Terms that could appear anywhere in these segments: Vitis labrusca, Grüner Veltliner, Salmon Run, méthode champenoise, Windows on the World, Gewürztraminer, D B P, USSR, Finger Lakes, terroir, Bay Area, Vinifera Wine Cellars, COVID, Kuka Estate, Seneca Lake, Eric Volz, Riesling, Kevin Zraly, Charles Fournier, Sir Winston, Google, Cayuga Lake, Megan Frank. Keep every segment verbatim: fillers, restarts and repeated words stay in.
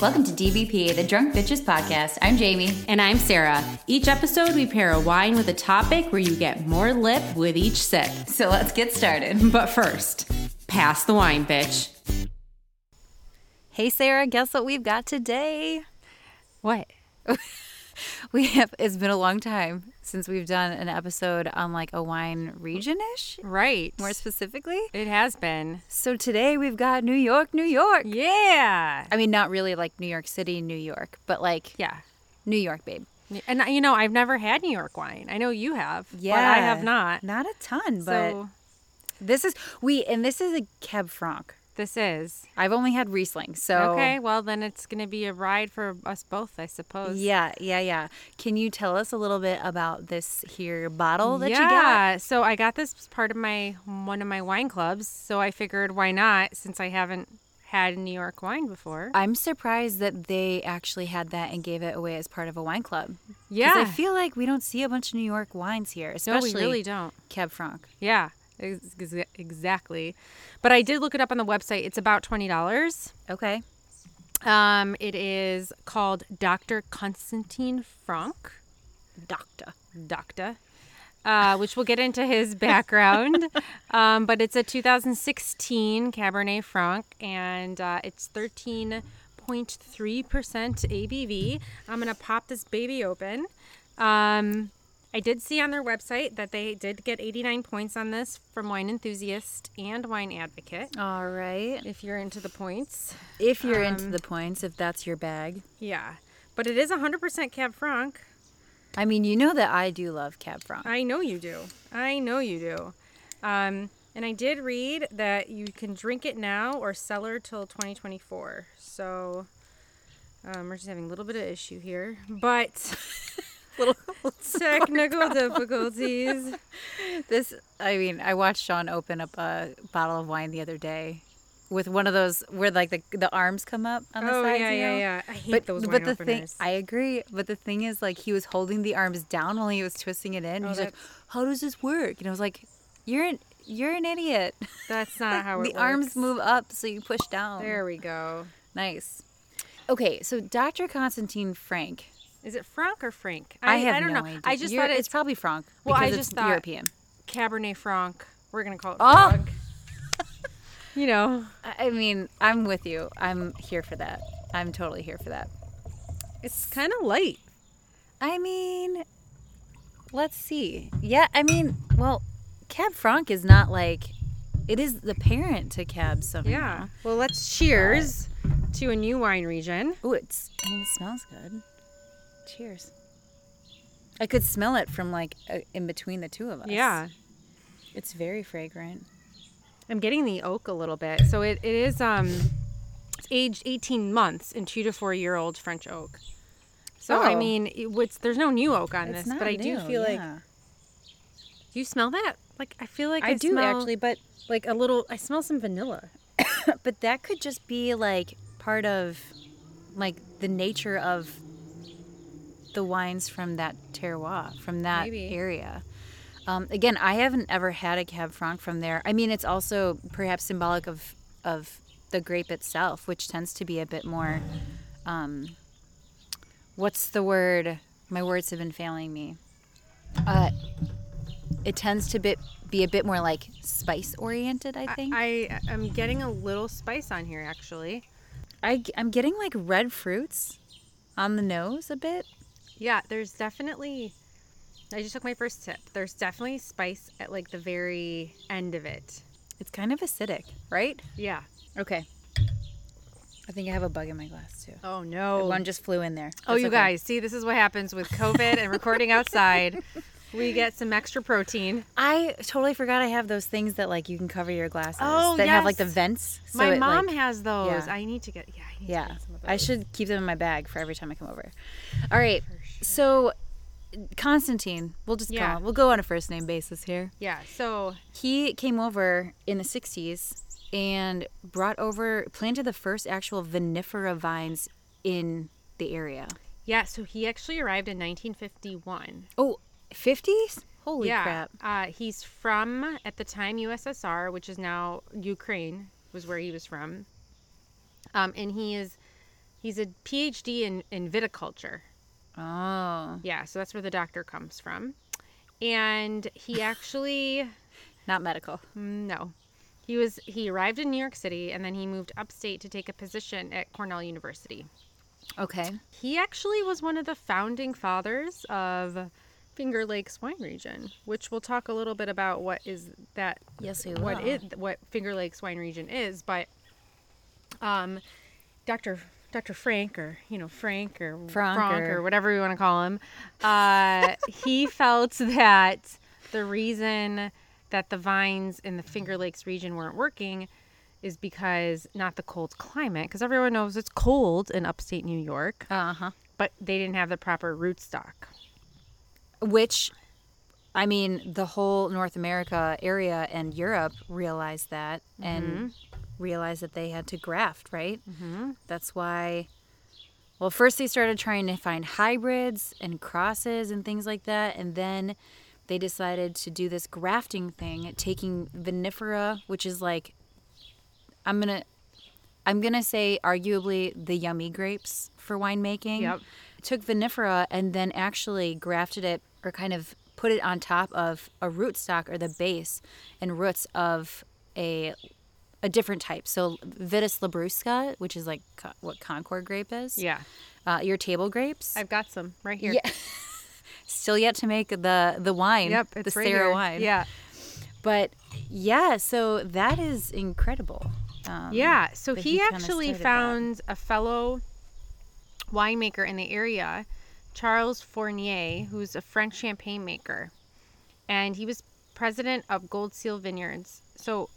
Welcome to D B P, the Drunk Bitches Podcast. I'm Jamie. And I'm Sarah. Each episode, we pair a wine with a topic where you get more lip with each sip. So let's get started. But first, pass the wine, bitch. Hey, Sarah, guess what we've got today? What? We have, it's been a long time since we've done an episode on like a wine region-ish. Right. More specifically. It has been. So today we've got New York, New York. Yeah. I mean, not really like New York City, New York, but like yeah, New York, babe. And you know, I've never had New York wine. I know you have. Yeah. But I have not. Not a ton, but so, this is, we, and this is a Cab Franc. This is. I've only had Riesling, so. Okay, well, then it's going to be a ride for us both, I suppose. Yeah, yeah, yeah. Can you tell us a little bit about this here bottle that yeah. you got? Yeah, so I got this as part of my one of my wine clubs, so I figured why not, since I haven't had New York wine before. I'm surprised that they actually had that and gave it away as part of a wine club. Yeah. Because I feel like we don't see a bunch of New York wines here, especially no, we really don't. Cab Franc. Yeah. Exactly. But I did look it up on the website. It's about twenty dollars. Okay. Um, it is called Doctor Konstantin Frank. Doctor. Doctor. Uh, which we'll get into his background. um, but it's a two thousand sixteen Cabernet Franc, and uh, it's thirteen point three percent A B V. I'm going to pop this baby open. Um... I did see on their website that they did get eighty-nine points on this from Wine Enthusiast and Wine Advocate. All right. If you're into the points. If you're um, into the points, if that's your bag. Yeah. But it is one hundred percent Cab Franc. I mean, you know that I do love Cab Franc. I know you do. I know you do. Um, and I did read that you can drink it now or cellar till twenty twenty-four. So um, we're just having a little bit of issue here. But... Little, little technical difficulties. This, I mean, I watched Sean open up a bottle of wine the other day with one of those where like the the arms come up on the oh, sides. Oh yeah, you know? yeah, yeah. I hate but, those wine but the openers. Thing, I agree. But the thing is, like, he was holding the arms down while he was twisting it in. Oh, he's like, "How does this work?" And I was like, "You're an you're an idiot. That's not like, how it the works. The arms move up, so you push down." There we go. Nice. Okay, so Doctor Konstantin Frank. Is it Franc or Frank? I, I have I don't no know. idea. I just You're, thought it's, it's probably Franc well, because I just it's thought European. Cabernet Franc. We're going to call it oh. Franc. You know. I mean, I'm with you. I'm here for that. I'm totally here for that. It's kind of light. I mean, let's see. Yeah, I mean, well, Cab Franc is not like, it is the parent to Cab somehow. Yeah. Well, let's cheers but. to a new wine region. Ooh, it's, I mean, it smells good. Cheers. I could smell it from like uh, in between the two of us. Yeah. It's very fragrant. I'm getting the oak a little bit. So it, it is um, it's aged eighteen months in two to four year old French oak. So, oh. I mean, it, it's, there's no new oak on it's this, but new, I do feel yeah. like. Do you smell that? Like, I feel like I, I do smell, actually, but like a little, I smell some vanilla. But that could just be like part of like the nature of the wines from that terroir, from that Maybe. area. Um, again, I haven't ever had a Cab Franc from there. I mean, it's also perhaps symbolic of of the grape itself, which tends to be a bit more, um, what's the word? My words have been failing me. Uh, it tends to be, be a bit more like spice-oriented, I think. I, I, I'm getting a little spice on here, actually. I, I'm getting like red fruits on the nose a bit. Yeah, there's definitely, I just took my first sip. There's definitely spice at like the very end of it. It's kind of acidic, right? Yeah. Okay. I think I have a bug in my glass too. Oh no. The one just flew in there. That's oh, you okay. guys, see, this is what happens with COVID and recording outside. We get some extra protein. I totally forgot I have those things that like you can cover your glasses. Oh, that yes. have like the vents. So my it, mom like, has those. Yeah. I need to get, yeah, I need yeah. to get some of those. I should keep them in my bag for every time I come over. All right. So, Konstantin, we'll just yeah. call him. We'll go on a first name basis here. Yeah. So he came over in the sixties and brought over, planted the first actual vinifera vines in the area. Yeah. So he actually arrived in nineteen fifty-one. Oh, fifties? Holy yeah. crap. Uh, he's from, at the time, U S S R, which is now Ukraine, was where he was from. Um, and he is He's a P H D in, in viticulture. Oh. Yeah, so that's where the doctor comes from. And he actually... Not medical. No. He was he arrived in New York City, and then he moved upstate to take a position at Cornell University. Okay. He actually was one of the founding fathers of Finger Lakes wine region, which we'll talk a little bit about what is that. Yes, we will. What is what Finger Lakes wine region is, but um, Doctor Doctor Frank, or you know Frank or Frank, Frank or, or whatever we want to call him, uh, he felt that the reason that the vines in the Finger Lakes region weren't working is because not the cold climate, because everyone knows it's cold in upstate New York. Uh huh. But they didn't have the proper rootstock. Which, I mean, the whole North America area and Europe realized that mm-hmm. and realized that they had to graft, right? Mm-hmm. That's why, well, first they started trying to find hybrids and crosses and things like that. And then they decided to do this grafting thing, taking vinifera, which is like, I'm going to, I'm going to say arguably the yummy grapes for winemaking. Yep. Took vinifera and then actually grafted it, or kind of put it on top of a rootstock or the base and roots of a a different type. So Vitis labrusca, which is like co- what Concord grape is. Yeah. Uh, your table grapes. I've got some right here. Yeah. Still yet to make the, the wine. Yep, it's the right Syrah wine. Yeah. But yeah, so that is incredible. Um, yeah. So he, he actually found that. a fellow winemaker in the area, Charles Fournier, who's a French champagne maker, and he was president of Gold Seal Vineyards. So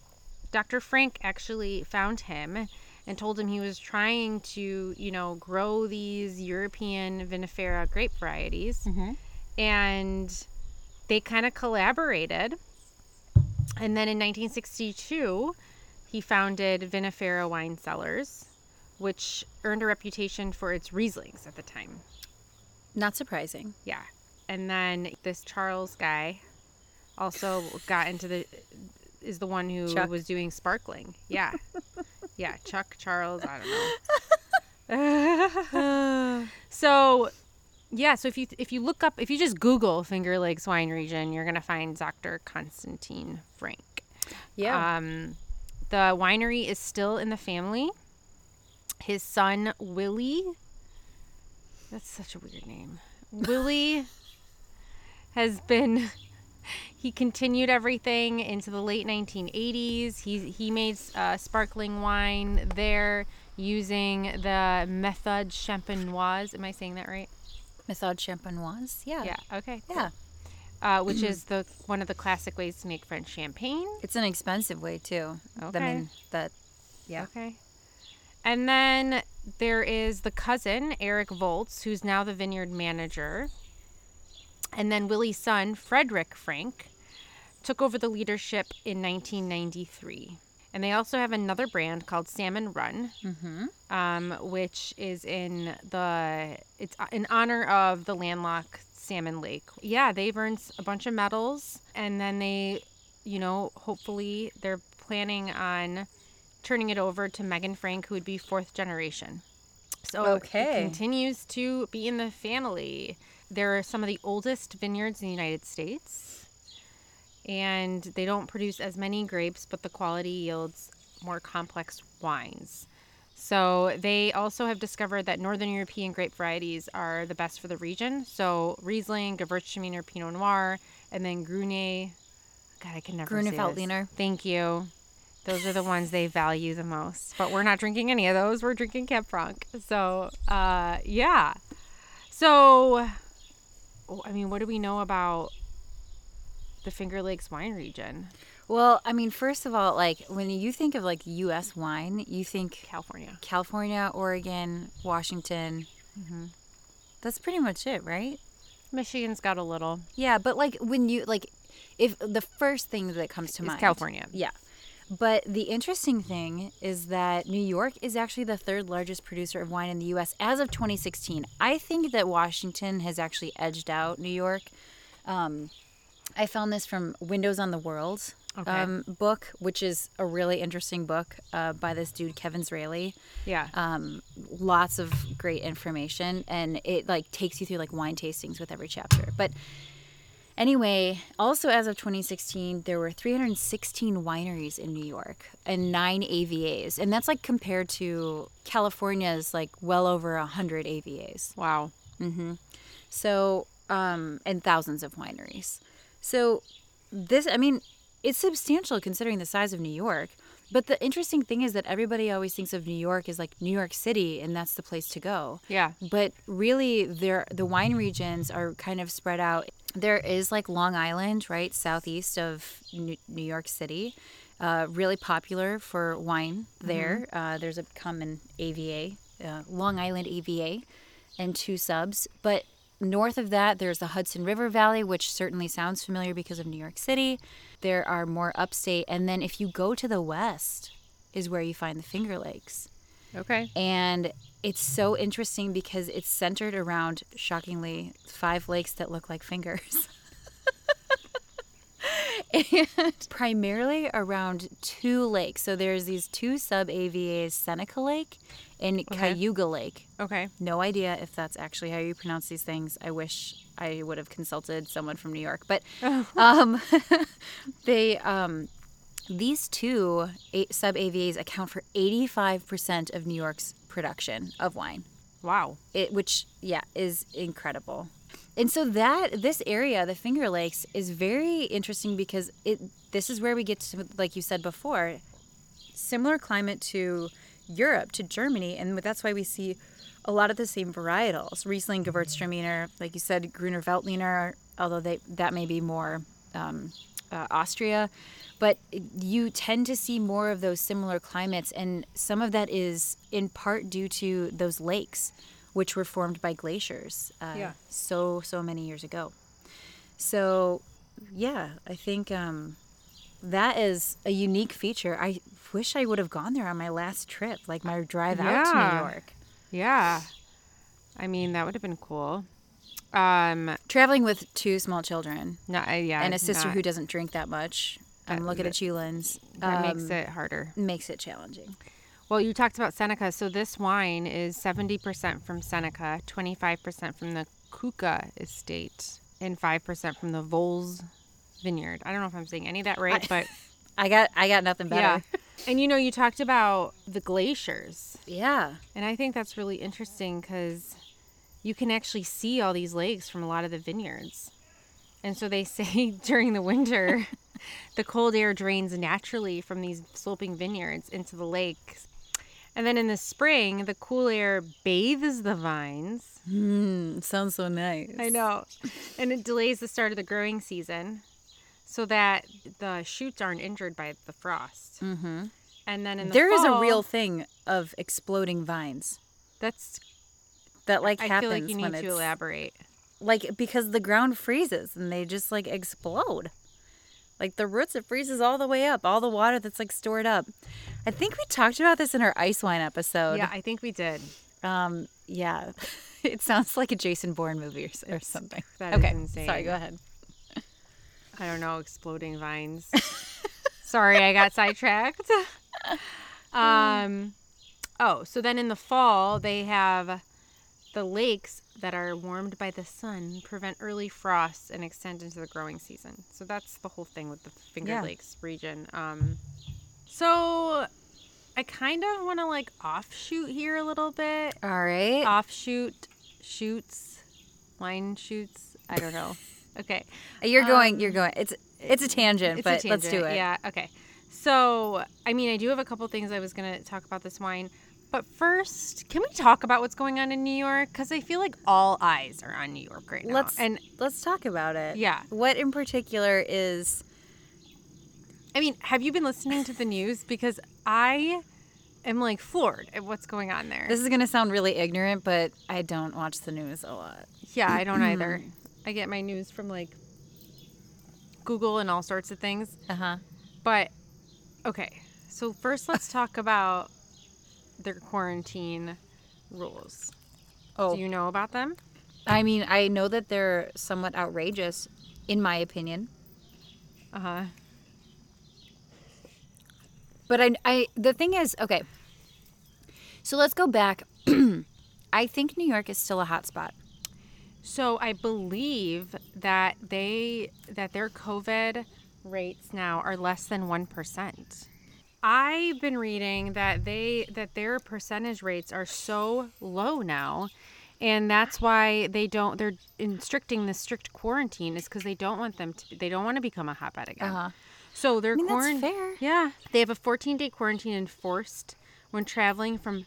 Doctor Frank actually found him and told him he was trying to, you know, grow these European vinifera grape varieties, mm-hmm. and they kind of collaborated. And then in nineteen sixty-two, he founded Vinifera Wine Cellars, which earned a reputation for its Rieslings at the time. Not surprising. Yeah. And then this Charles guy also got into the, is the one who Chuck. was doing sparkling. Yeah. Yeah. Chuck, Charles, I don't know. So, yeah. So if you, if you look up, if you just Google Finger Lakes wine region, you're going to find Doctor Konstantin Frank. Yeah. Um, the winery is still in the family. His son, Willie, that's such a weird name. Willie has been, he continued everything into the late nineteen eighties. He, he made uh, sparkling wine there using the méthode champenoise. Am I saying that right? Méthode champenoise, yeah. Yeah, okay. Cool. Yeah. Uh, which is the one of the classic ways to make French champagne. It's an expensive way, too. Okay. I mean, that, yeah. Okay. And then there is the cousin, Eric Volz, who's now the vineyard manager. And then Willie's son, Frederick Frank, took over the leadership in nineteen ninety-three. And they also have another brand called Salmon Run, mm-hmm. um, which is in the, it's in honor of the landlocked Salmon Lake. Yeah, they've earned a bunch of medals. And then they, you know, hopefully they're planning on turning it over to Megan Frank, who would be fourth generation. So okay. It continues to be in the family. There are some of the oldest vineyards in the United States, and they don't produce as many grapes, but the quality yields more complex wines. So they also have discovered that Northern European grape varieties are the best for the region. So Riesling, Gewürztraminer, Pinot Noir, and then Grüner. God, I can never Grüner say Veltliner. This. Thank you. Those are the ones they value the most. But we're not drinking any of those. We're drinking Cab Franc. So, uh, yeah. So, oh, I mean, what do we know about the Finger Lakes wine region? Well, I mean, first of all, like, when you think of, like, U S wine, you think... California. California, Oregon, Washington. Mm-hmm. That's pretty much it, right? Michigan's got a little. Yeah, but, like, when you, like, if the first thing that comes to mind... is California. Yeah. But the interesting thing is that New York is actually the third largest producer of wine in the U S as of twenty sixteen. I think that Washington has actually edged out New York. Um, I found this from Windows on the World. okay. um, book, which is a really interesting book uh, by this dude, Kevin Zraly. Yeah. Um, lots of great information. And it like takes you through like wine tastings with every chapter. But anyway, also as of twenty sixteen, there were three hundred sixteen wineries in New York and nine A V As. And that's like compared to California's like well over one hundred A V As. Wow. Mm-hmm. So, um, and thousands of wineries. So this, I mean, it's substantial considering the size of New York. But the interesting thing is that everybody always thinks of New York as like New York City, and that's the place to go. Yeah. But really, there the wine regions are kind of spread out. There is like Long Island, right, southeast of New York City, uh, really popular for wine there. Mm-hmm. Uh, there's a common A V A, uh, Long Island A V A, and two subs. But north of that, there's the Hudson River Valley, which certainly sounds familiar because of New York City. There are more upstate. And then if you go to the west is where you find the Finger Lakes. Okay. And it's so interesting because it's centered around, shockingly, five lakes that look like fingers. And primarily around two lakes. So there's these two sub-A V As, Seneca Lake and okay. Cayuga Lake. Okay. No idea if that's actually how you pronounce these things. I wish I would have consulted someone from New York. But oh. um, they um, these two sub-A V As account for eighty-five percent of New York's production of wine. Wow. It, which, yeah, is incredible. And so that this area, the Finger Lakes, is very interesting because it this is where we get to, like you said before, similar climate to Europe, to Germany, and that's why we see a lot of the same varietals. Riesling, Gewürztraminer, like you said, Grüner Veltliner, although they, that may be more um, uh, Austria. But you tend to see more of those similar climates, and some of that is in part due to those lakes, which were formed by glaciers uh, yeah. so, so many years ago. So, yeah, I think um, that is a unique feature. I wish I would have gone there on my last trip, like my drive yeah. out to New York. Yeah. I mean, that would have been cool. Um, Traveling with two small children. Not, uh, yeah, and a sister not, who doesn't drink that much. I'm um, looking at you, Linz. That um, makes it harder. Makes it challenging. Well, you talked about Seneca. So this wine is seventy percent from Seneca, twenty-five percent from the Kuka Estate, and five percent from the Vols Vineyard. I don't know if I'm saying any of that right, I, but... I got I got nothing better. Yeah. And, you know, you talked about the glaciers. Yeah. And I think that's really interesting because you can actually see all these lakes from a lot of the vineyards. And so they say during the winter, the cold air drains naturally from these sloping vineyards into the lakes. And then in the spring, the cool air bathes the vines. Mm, sounds so nice. I know. And it delays the start of the growing season so that the shoots aren't injured by the frost. Mm-hmm. And then in the there fall, is a real thing of exploding vines. That's that like I happens feel like you need to elaborate. Like because the ground freezes and they just like explode. Like the roots, it freezes all the way up, all the water that's like stored up. I think we talked about this in our ice wine episode. Yeah, I think we did. Um, yeah, it sounds like a Jason Bourne movie or, or something. That okay. is insane. Sorry, go ahead. I don't know, exploding vines. Sorry, I got sidetracked. Um, oh, so then in the fall, they have the lakes that are warmed by the sun, prevent early frosts, and extend into the growing season. So that's the whole thing with the Finger yeah. Lakes region. Um, so I kind of want to like offshoot here a little bit. All right. Offshoot, shoots, wine shoots. I don't know. Okay. You're going, um, you're going. It's it's a tangent, it's but a tangent. Let's do it. Yeah. Okay. So, I mean, I do have a couple things I was going to talk about this wine. But first, can we talk about what's going on in New York? Because I feel like all eyes are on New York right now. Let's, and let's talk about it. Yeah. What in particular is... I mean, have you been listening to the news? Because I am, like, floored at what's going on there. This is going to sound really ignorant, but I don't watch the news a lot. Yeah, I don't either. I get my news from, like, Google and all sorts of things. Uh-huh. But, okay. So first let's talk about... their quarantine rules. Oh. Do you know about them? I mean, I know that they're somewhat outrageous, in my opinion. Uh-huh. But I, I the thing is, okay, so let's go back. I think New York is still a hot spot. So I believe that they that their COVID rates now are less than one percent. I've been reading that they that their percentage rates are so low now, and that's why they don't they're instructing the strict quarantine is because they don't want them to they don't want to become a hotbed again. Uh-huh. So they're I mean, quarant- that's fair. Yeah, they have a fourteen-day quarantine enforced when traveling from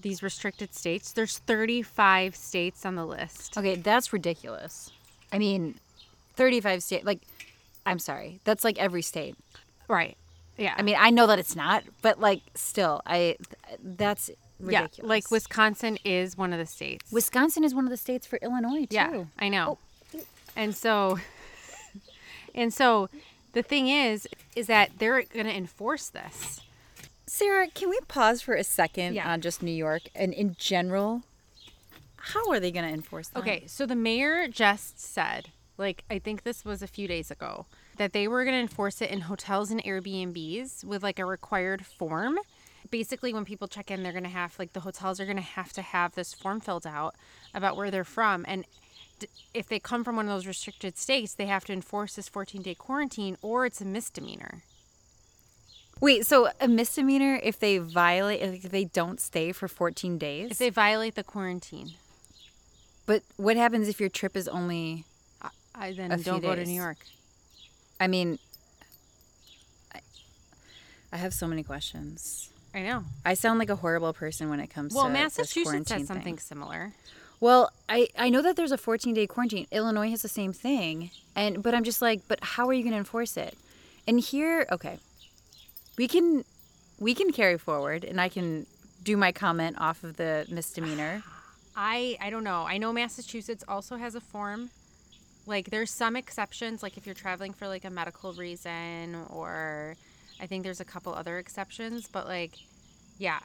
these restricted states. There's thirty-five states on the list. Okay, that's ridiculous. I mean, thirty-five states. Like, I'm sorry, that's like every state, right? Yeah. I mean, I know that it's not, but like, still, I that's ridiculous. Yeah, like Wisconsin is one of the states. Wisconsin is one of the states for Illinois too. Yeah, I know. Oh. And so, and so, the thing is, is that they're going to enforce this. Sarah, can we pause for a second yeah. on just New York and in general? How are they going to enforce that? Okay, so the mayor just said, like, I think this was a few days ago, that they were going to enforce it in hotels and Airbnbs with like a required form. Basically, when people check in, they're going to have, like, the hotels are going to have to have this form filled out about where they're from. And if they come from one of those restricted states, they have to enforce this fourteen-day quarantine or it's a misdemeanor. Wait, so a misdemeanor if they violate, if they don't stay for fourteen days? If they violate the quarantine. But what happens if your trip is only I, I then a don't few go days? To New York. I mean, I, I have so many questions. I know. I sound like a horrible person when it comes well, to this quarantine. Well, Massachusetts has something thing. similar. Well, I, I know that there's a fourteen-day quarantine. Illinois has the same thing. and But I'm just like, but how are you going to enforce it? And here, okay. We can we can carry forward, and I can do my comment off of the misdemeanor. I, I don't know. I know Massachusetts also has a form. Like, there's some exceptions, like if you're traveling for, like, a medical reason, or I think there's a couple other exceptions. But, like, yeah.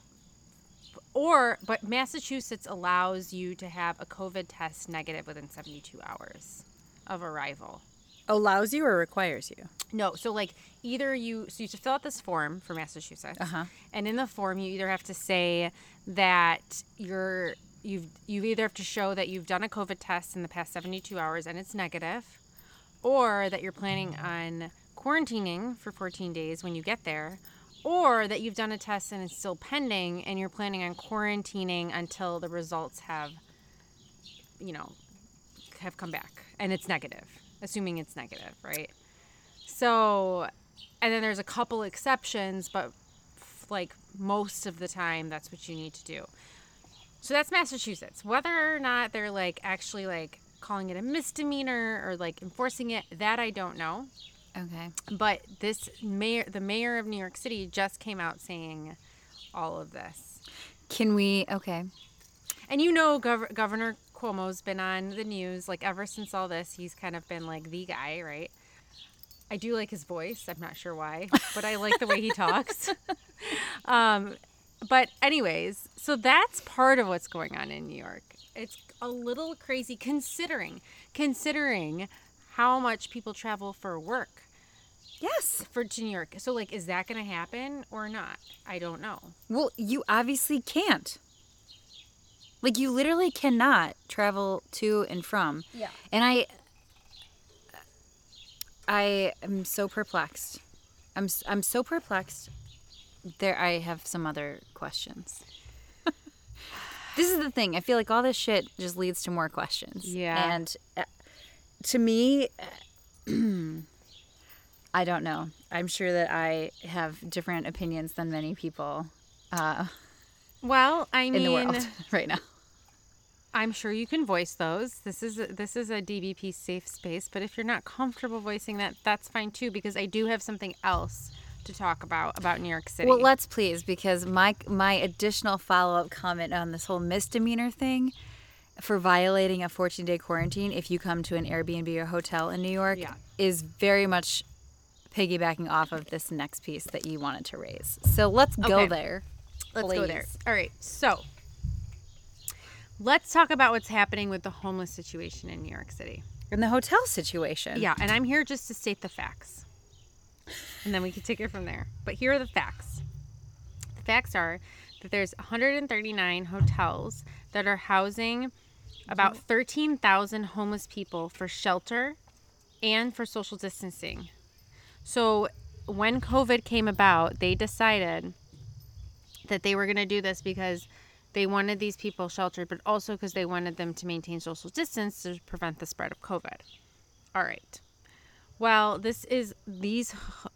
Or, but Massachusetts allows you to have a COVID test negative within seventy-two hours of arrival. Allows you or requires you? No. So, like, either you... So, you just fill out this form for Massachusetts. Uh-huh. And in the form, you either have to say that you're... You've, you either have to show that you've done a COVID test in the past seventy-two hours and it's negative, or that you're planning on quarantining for fourteen days when you get there, or that you've done a test and it's still pending and you're planning on quarantining until the results have, you know, have come back and it's negative, assuming it's negative, right? So, and then there's a couple exceptions, but like most of the time, that's what you need to do. So that's Massachusetts. Whether or not they're like actually like calling it a misdemeanor or like enforcing it, that I don't know. Okay. But this mayor, the mayor of New York City, just came out saying all of this. Can we? Okay. And you know, Gov- Governor Cuomo's been on the news like ever since all this. He's kind of been like the guy, right? I do like his voice. I'm not sure why, but I like the way he talks. Um. But anyways, so that's part of what's going on in New York. It's a little crazy considering, considering how much people travel for work. Yes. For to New York. So like, is that going to happen or not? I don't know. Well, you obviously can't. Like, you literally cannot travel to and from. Yeah. And I, I am so perplexed. I'm, I'm so perplexed. There, I have some other questions. This is the thing. I feel like all this shit just leads to more questions. Yeah. And uh, to me, I don't know. I'm sure that I have different opinions than many people. Uh, well, I mean, in the world right now. I'm sure you can voice those. This is a, this is a D B P safe space. But if you're not comfortable voicing that, that's fine too. Because I do have something else to talk about about New York City. Well, let's please, because my my additional follow-up comment on this whole misdemeanor thing for violating a fourteen-day quarantine if you come to an Airbnb or hotel in New York yeah. is very much piggybacking off of this next piece that you wanted to raise. So let's go okay. there. Let's please. go there. All right. So let's talk about what's happening with the homeless situation in New York City. And the hotel situation. Yeah, and I'm here just to state the facts. And then we can take it from there. But here are the facts. facts are that there's one hundred thirty-nine hotels that are housing about thirteen thousand homeless people for shelter and for social distancing. So when COVID came about, they decided that they were going to do this because they wanted these people sheltered, but also because they wanted them to maintain social distance to prevent the spread of COVID. All right. Well, this is these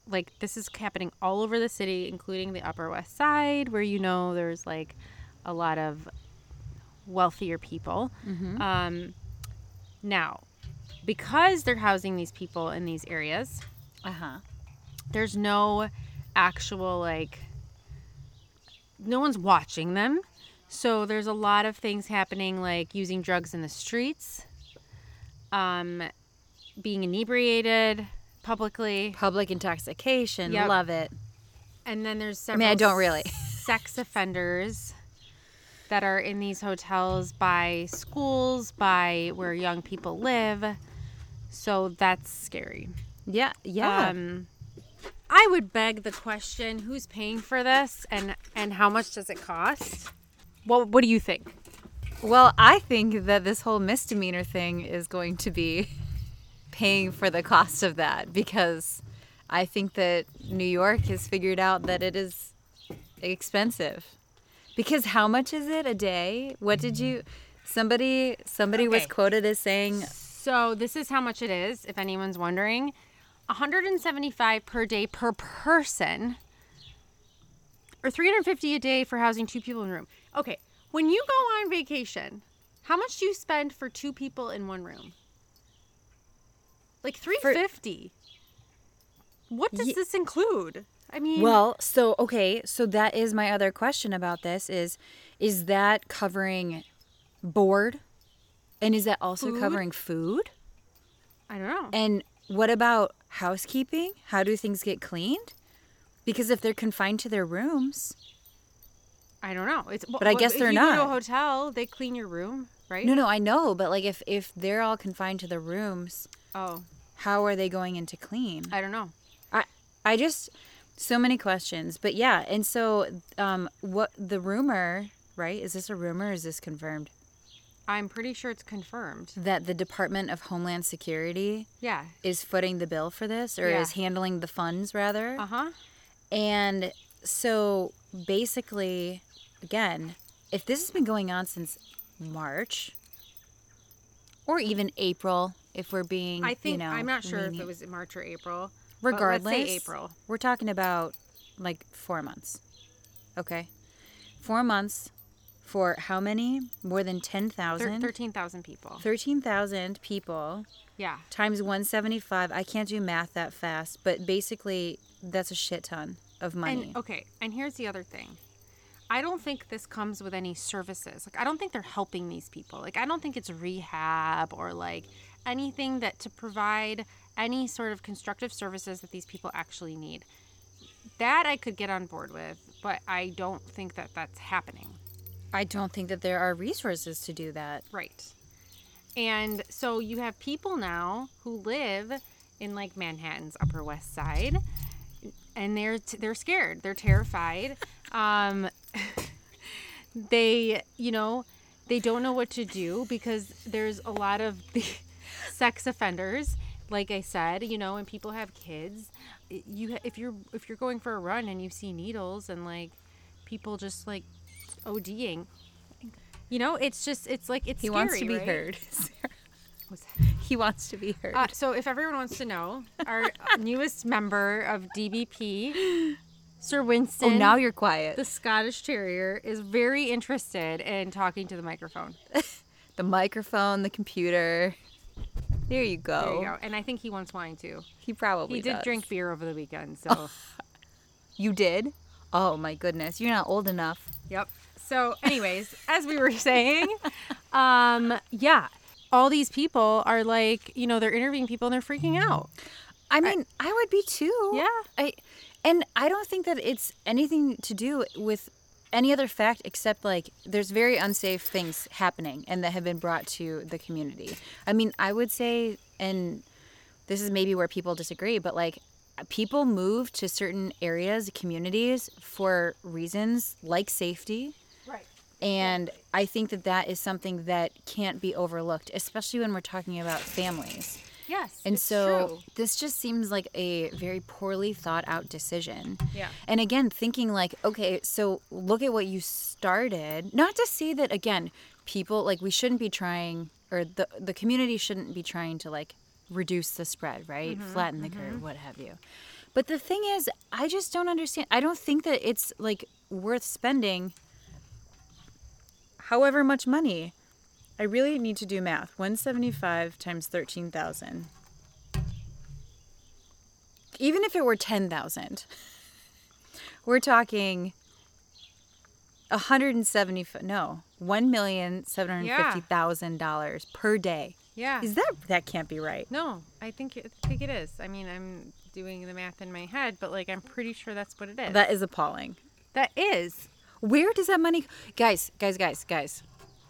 like this is happening all over the city, including the Upper West Side, where, you know, there's like a lot of wealthier people. Mm-hmm. Um, now, because they're housing these people in these areas, uh-huh. there's no actual like no one's watching them. So there's a lot of things happening, like using drugs in the streets, um, being inebriated publicly. Public intoxication. Yep. Love it. And then there's several I mean, I don't really. sex offenders that are in these hotels by schools, by where young people live. So that's scary. Yeah. Yeah. Um, I would beg the question, who's paying for this and, and how much does it cost? Well, what do you think? Well, I think that this whole misdemeanor thing is going to be paying for the cost of that, because I think that New York has figured out that it is expensive. Because how much is it a day? What did you... Somebody somebody okay. was quoted as saying... So this is how much it is, if anyone's wondering. one hundred seventy-five dollars per day per person, or three hundred fifty dollars a day for housing two people in a room. Okay, when you go on vacation, how much do you spend for two people in one room? Like three hundred fifty dollars. For, what does y- this include? I mean, well, so okay, so that is my other question about this is is that covering board? And is that also food? Covering food? I don't know. And what about housekeeping? How do things get cleaned? Because if they're confined to their rooms, I don't know. It's, but well, I guess they're not. If you go to a hotel, they clean your room, right? No, no, I know. But like if, if they're all confined to the rooms, oh, how are they going in to clean? I don't know. I I just, so many questions. But yeah, and so um, what the rumor, right? Is this a rumor or is this confirmed? I'm pretty sure it's confirmed. That the Department of Homeland Security yeah. is footing the bill for this or yeah. is handling the funds rather. Uh-huh. And so basically... Again, if this has been going on since March or even April, if we're being, I think, you know, I'm not sure lenient. If it was March or April. Regardless, but let's say April. We're talking about like four months. Okay. Four months for how many? More than ten thousand? thirteen thousand people. thirteen thousand people. Yeah. Times one hundred seventy-five. I can't do math that fast, but basically that's a shit ton of money. And, okay. And here's the other thing. I don't think this comes with any services. Like, I don't think they're helping these people. Like, I don't think it's rehab or, like, anything that to provide any sort of constructive services that these people actually need. That I could get on board with, but I don't think that that's happening. I don't think that there are resources to do that. Right. And so you have people now who live in, like, Manhattan's Upper West Side, and they're t- they're scared. They're terrified. Um, they, you know, they don't know what to do because there's a lot of the sex offenders, like I said, you know, and people have kids. You, if you're, if you're going for a run and you see needles and like people just like ODing, you know, it's just, it's like, it's he scary, wants to be right? heard. He wants to be heard. Uh, so if everyone wants to know, our newest member of D B P, Sir Winston. Oh, now you're quiet. The Scottish Terrier is very interested in talking to the microphone. The microphone, the computer. There you go. There you go. And I think he wants wine too. He probably does. He did does. drink beer over the weekend, so. Oh, you did? Oh my goodness. You're not old enough. Yep. So anyways, as we were saying, um, yeah, all these people are like, you know, they're interviewing people and they're freaking out. I mean, I, I would be too. Yeah. I And I don't think that it's anything to do with any other fact except, like, there's very unsafe things happening and that have been brought to the community. I mean, I would say, and this is maybe where people disagree, but, like, people move to certain areas, communities, for reasons like safety. Right. And right. I think that that is something that can't be overlooked, especially when we're talking about families. Yes, and so true. This just seems like a very poorly thought out decision. Yeah. And again, thinking like, okay, so look at what you started. Not to say that, again, people, like, we shouldn't be trying, or the the community shouldn't be trying to, like, reduce the spread, right? Mm-hmm, Flatten the mm-hmm. curve, what have you. But the thing is, I just don't understand. I don't think that it's, like, worth spending however much money. I really need to do math. one seventy-five times thirteen thousand. Even if it were ten thousand, we're talking one hundred seventy, no, one million seven hundred fifty thousand dollars yeah. per day. Yeah. Is that, that can't be right. No, I think, it, I think it is. I mean, I'm doing the math in my head, but, like, I'm pretty sure that's what it is. That is appalling. That is. Where does that money, guys, guys, guys, guys.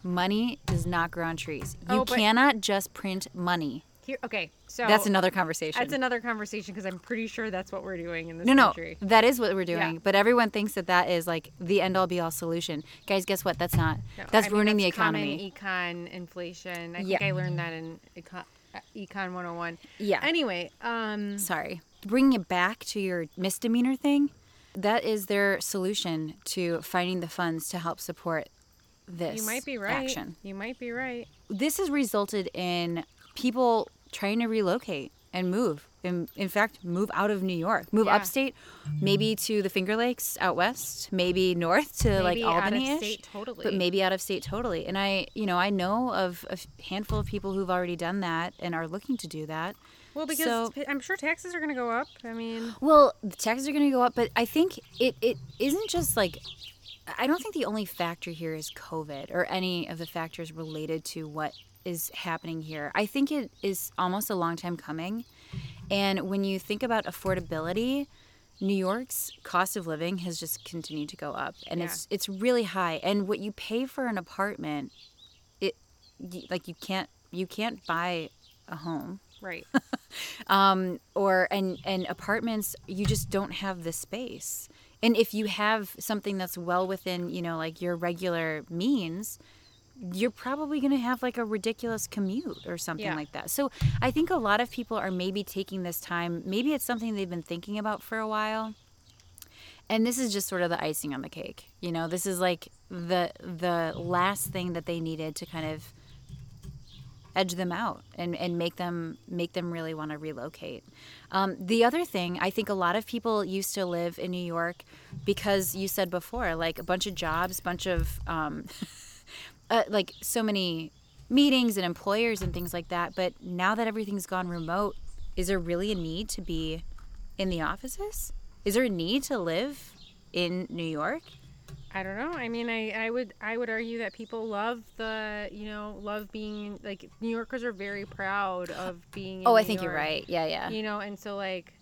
Money does not grow on trees. You oh, cannot just print money. Here, okay, so that's another conversation. That's another conversation because I'm pretty sure that's what we're doing in this no, country. No, no, that is what we're doing. Yeah. But everyone thinks that that is, like, the end-all, be-all solution. Guys, guess what? That's not. No, that's I ruining that's the economy. Common econ inflation. I yeah. think I learned that in econ, econ one oh one. Yeah. Anyway, um, sorry. Bringing it back to your misdemeanor thing, that is their solution to finding the funds to help support. This you might be right. action. You might be right. This has resulted in people trying to relocate and move. In, in fact, move out of New York. Move yeah. upstate, maybe to the Finger Lakes out west, maybe north to, maybe like, Albany-ish. Out of state totally. But maybe out of state totally. And I, you know, I know of a handful of people who've already done that and are looking to do that. Well, because so, I'm sure taxes are going to go up. I mean. Well, the taxes are going to go up, but I think it, it isn't just, like, I don't think the only factor here is COVID or any of the factors related to what is happening here. I think it is almost a long time coming. And when you think about affordability, New York's cost of living has just continued to go up. And yeah. it's it's really high. And what you pay for an apartment, it like you can't you can't buy a home. Right. um, or and, and apartments, you just don't have the space. And if you have something that's well within, you know, like your regular means, you're probably going to have like a ridiculous commute or something yeah. like that. So I think a lot of people are maybe taking this time. Maybe it's something they've been thinking about for a while. And this is just sort of the icing on the cake. You know, this is like the the last thing that they needed to kind of edge them out and, and make them make them really want to relocate. Um, the other thing, I think a lot of people used to live in New York because you said before, like a bunch of jobs, bunch of um, uh, like so many meetings and employers and things like that. But now that everything's gone remote, is there really a need to be in the offices? Is there a need to live in New York? I don't know. I mean, I, I would I would argue that people love the, you know, love being, like, New Yorkers are very proud of being in Oh, New I think York, you're right. Yeah, yeah. You know, and so, like,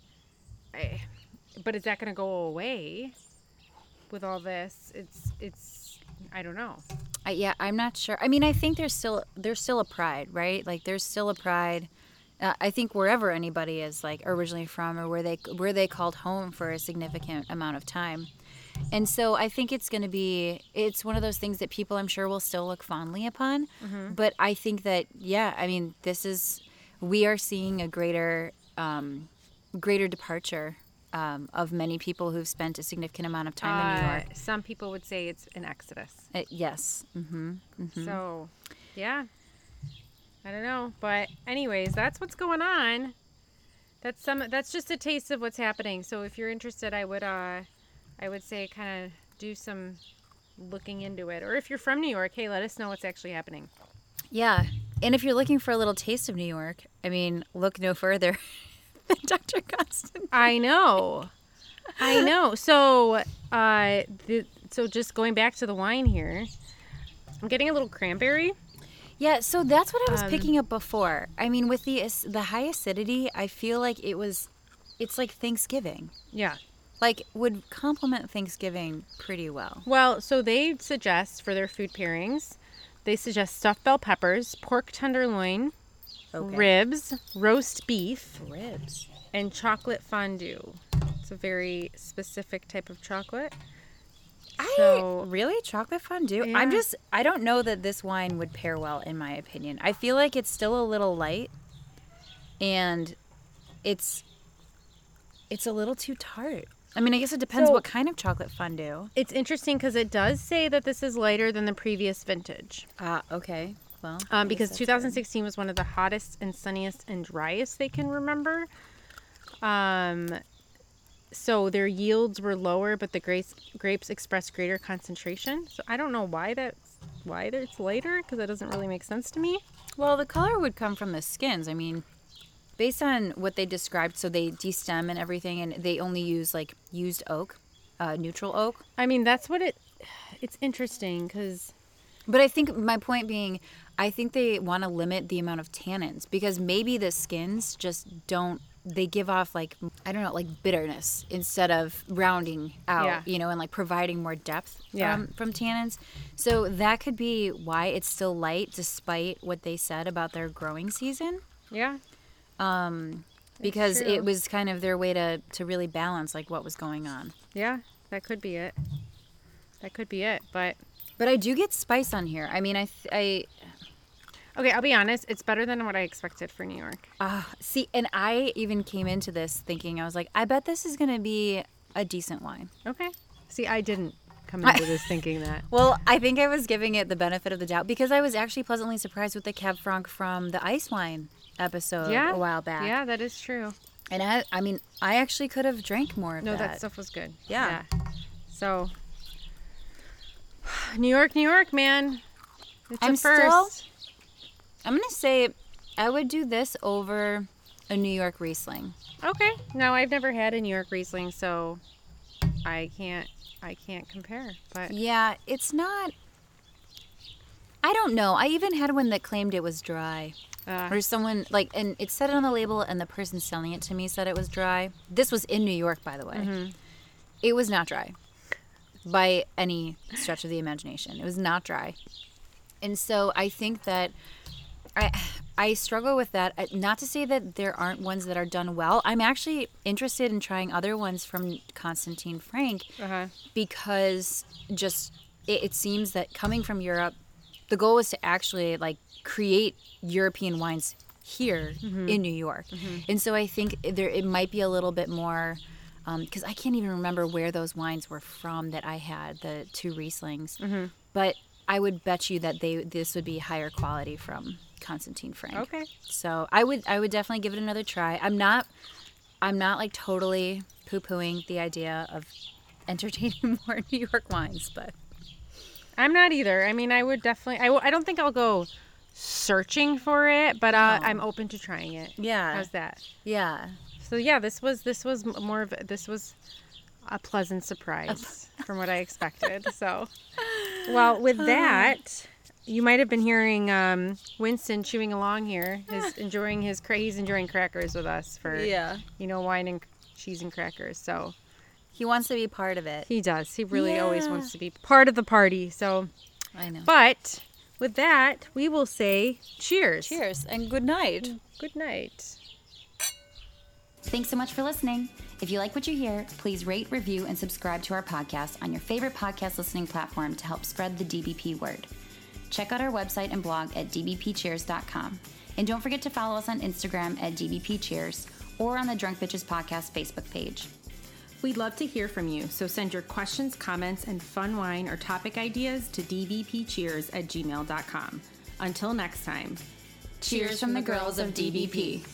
I, but is that going to go away with all this? It's, it's, I don't know. I, yeah, I'm not sure. I mean, I think there's still, there's still a pride, right? Like, there's still a pride. Uh, I think wherever anybody is, like, originally from or where they, where they called home for a significant amount of time. And so I think it's going to be, it's one of those things that people, I'm sure, will still look fondly upon. Mm-hmm. But I think that, yeah, I mean, this is, we are seeing a greater, um, greater departure um, of many people who've spent a significant amount of time uh, in New York. Some people would say it's an exodus. Uh, yes. Mm-hmm. Mm-hmm. So, yeah, I don't know. But anyways, that's what's going on. That's some. That's just a taste of what's happening. So if you're interested, I would... Uh, I would say kind of do some looking into it. Or if you're from New York, hey, let us know what's actually happening. Yeah. And if you're looking for a little taste of New York, I mean, look no further than Doctor Konstantin. I know. I know. So uh, the, so just going back to the wine here, I'm getting a little cranberry. Yeah, so that's what I was um, picking up before. I mean, with the the high acidity, I feel like it was, it's like Thanksgiving. Yeah. Like, would complement Thanksgiving pretty well. Well, so they suggest for their food pairings, they suggest stuffed bell peppers, pork tenderloin, okay. ribs, roast beef, ribs, and chocolate fondue. It's a very specific type of chocolate. So, I really chocolate fondue. Yeah. I'm just I don't know that this wine would pair well, in my opinion. I feel like it's still a little light, and it's it's a little too tart. I mean, I guess it depends so, what kind of chocolate fondue. It's interesting because it does say that this is lighter than the previous vintage. Ah, uh, okay. Well, um, because twenty sixteen good. was one of the hottest and sunniest and driest they can remember. Um. So their yields were lower, but the grapes, grapes expressed greater concentration. So I don't know why that's why it's lighter, because that doesn't really make sense to me. Well, the color would come from the skins. I mean, based on what they described, so they destem and everything, and they only use like used oak, uh, neutral oak. I mean, that's what it. It's interesting because. But I think my point being, I think they want to limit the amount of tannins, because maybe the skins just don't. They give off, like, I don't know, like bitterness instead of rounding out, yeah. you know, and like providing more depth from, yeah. from tannins. So that could be why it's still light, despite what they said about their growing season. Yeah. Um, because it was kind of their way to, to really balance, like, what was going on. Yeah, that could be it. That could be it, but... But I do get spice on here. I mean, I... Th- I Okay, I'll be honest. It's better than what I expected for New York. Ah, uh, see, and I even came into this thinking, I was like, I bet this is going to be a decent wine. Okay. See, I didn't come into this thinking that. Well, I think I was giving it the benefit of the doubt, because I was actually pleasantly surprised with the Kev Franc from the Ice Wine episode yeah. a while back. Yeah, that is true. And I I mean, I actually could have drank more of no, that. No, that stuff was good. Yeah. yeah. So, New York, New York, man. It's I'm a first. Still- I'm going to say I would do this over a New York Riesling. Okay. Now, I've never had a New York Riesling, so I can't I can't compare. But yeah, it's not... I don't know. I even had one that claimed it was dry. Uh, or someone, like, and it said it on the label, and the person selling it to me said it was dry. This was in New York, by the way. Mm-hmm. It was not dry by any stretch of the imagination. It was not dry. And so I think that... I I struggle with that. Not to say that there aren't ones that are done well. I'm actually interested in trying other ones from Konstantin Frank uh-huh. because just it, it seems that coming from Europe, the goal is to actually like create European wines here mm-hmm. in New York. Mm-hmm. And so I think there it might be a little bit more because um, I can't even remember where those wines were from that I had, the two Rieslings. Mm-hmm. But I would bet you that they this would be higher quality from Konstantin Frank. Okay. So I would I would definitely give it another try. I'm not I'm not like totally poo-pooing the idea of entertaining more New York wines, but I'm not either. I mean, I would definitely I, w- I don't think I'll go searching for it, but uh, no. I'm open to trying it. Yeah. How's that? Yeah. So yeah, this was this was more of this was a pleasant surprise from what I expected. So, well, with that, you might have been hearing um, Winston chewing along here. He's enjoying his cra- he's enjoying crackers with us for yeah. you know, wine and cheese and crackers. So he wants to be part of it. He does. He really yeah. always wants to be part of the party. So I know. But with that, we will say cheers. Cheers and good night. Good night. Thanks so much for listening. If you like what you hear, please rate, review, and subscribe to our podcast on your favorite podcast listening platform to help spread the D B P word. Check out our website and blog at d b p cheers dot com. And don't forget to follow us on Instagram at d b p cheers or on the Drunk Bitches Podcast Facebook page. We'd love to hear from you, so send your questions, comments, and fun wine or topic ideas to d b p cheers at gmail dot com. Until next time, cheers from the girls of D B P.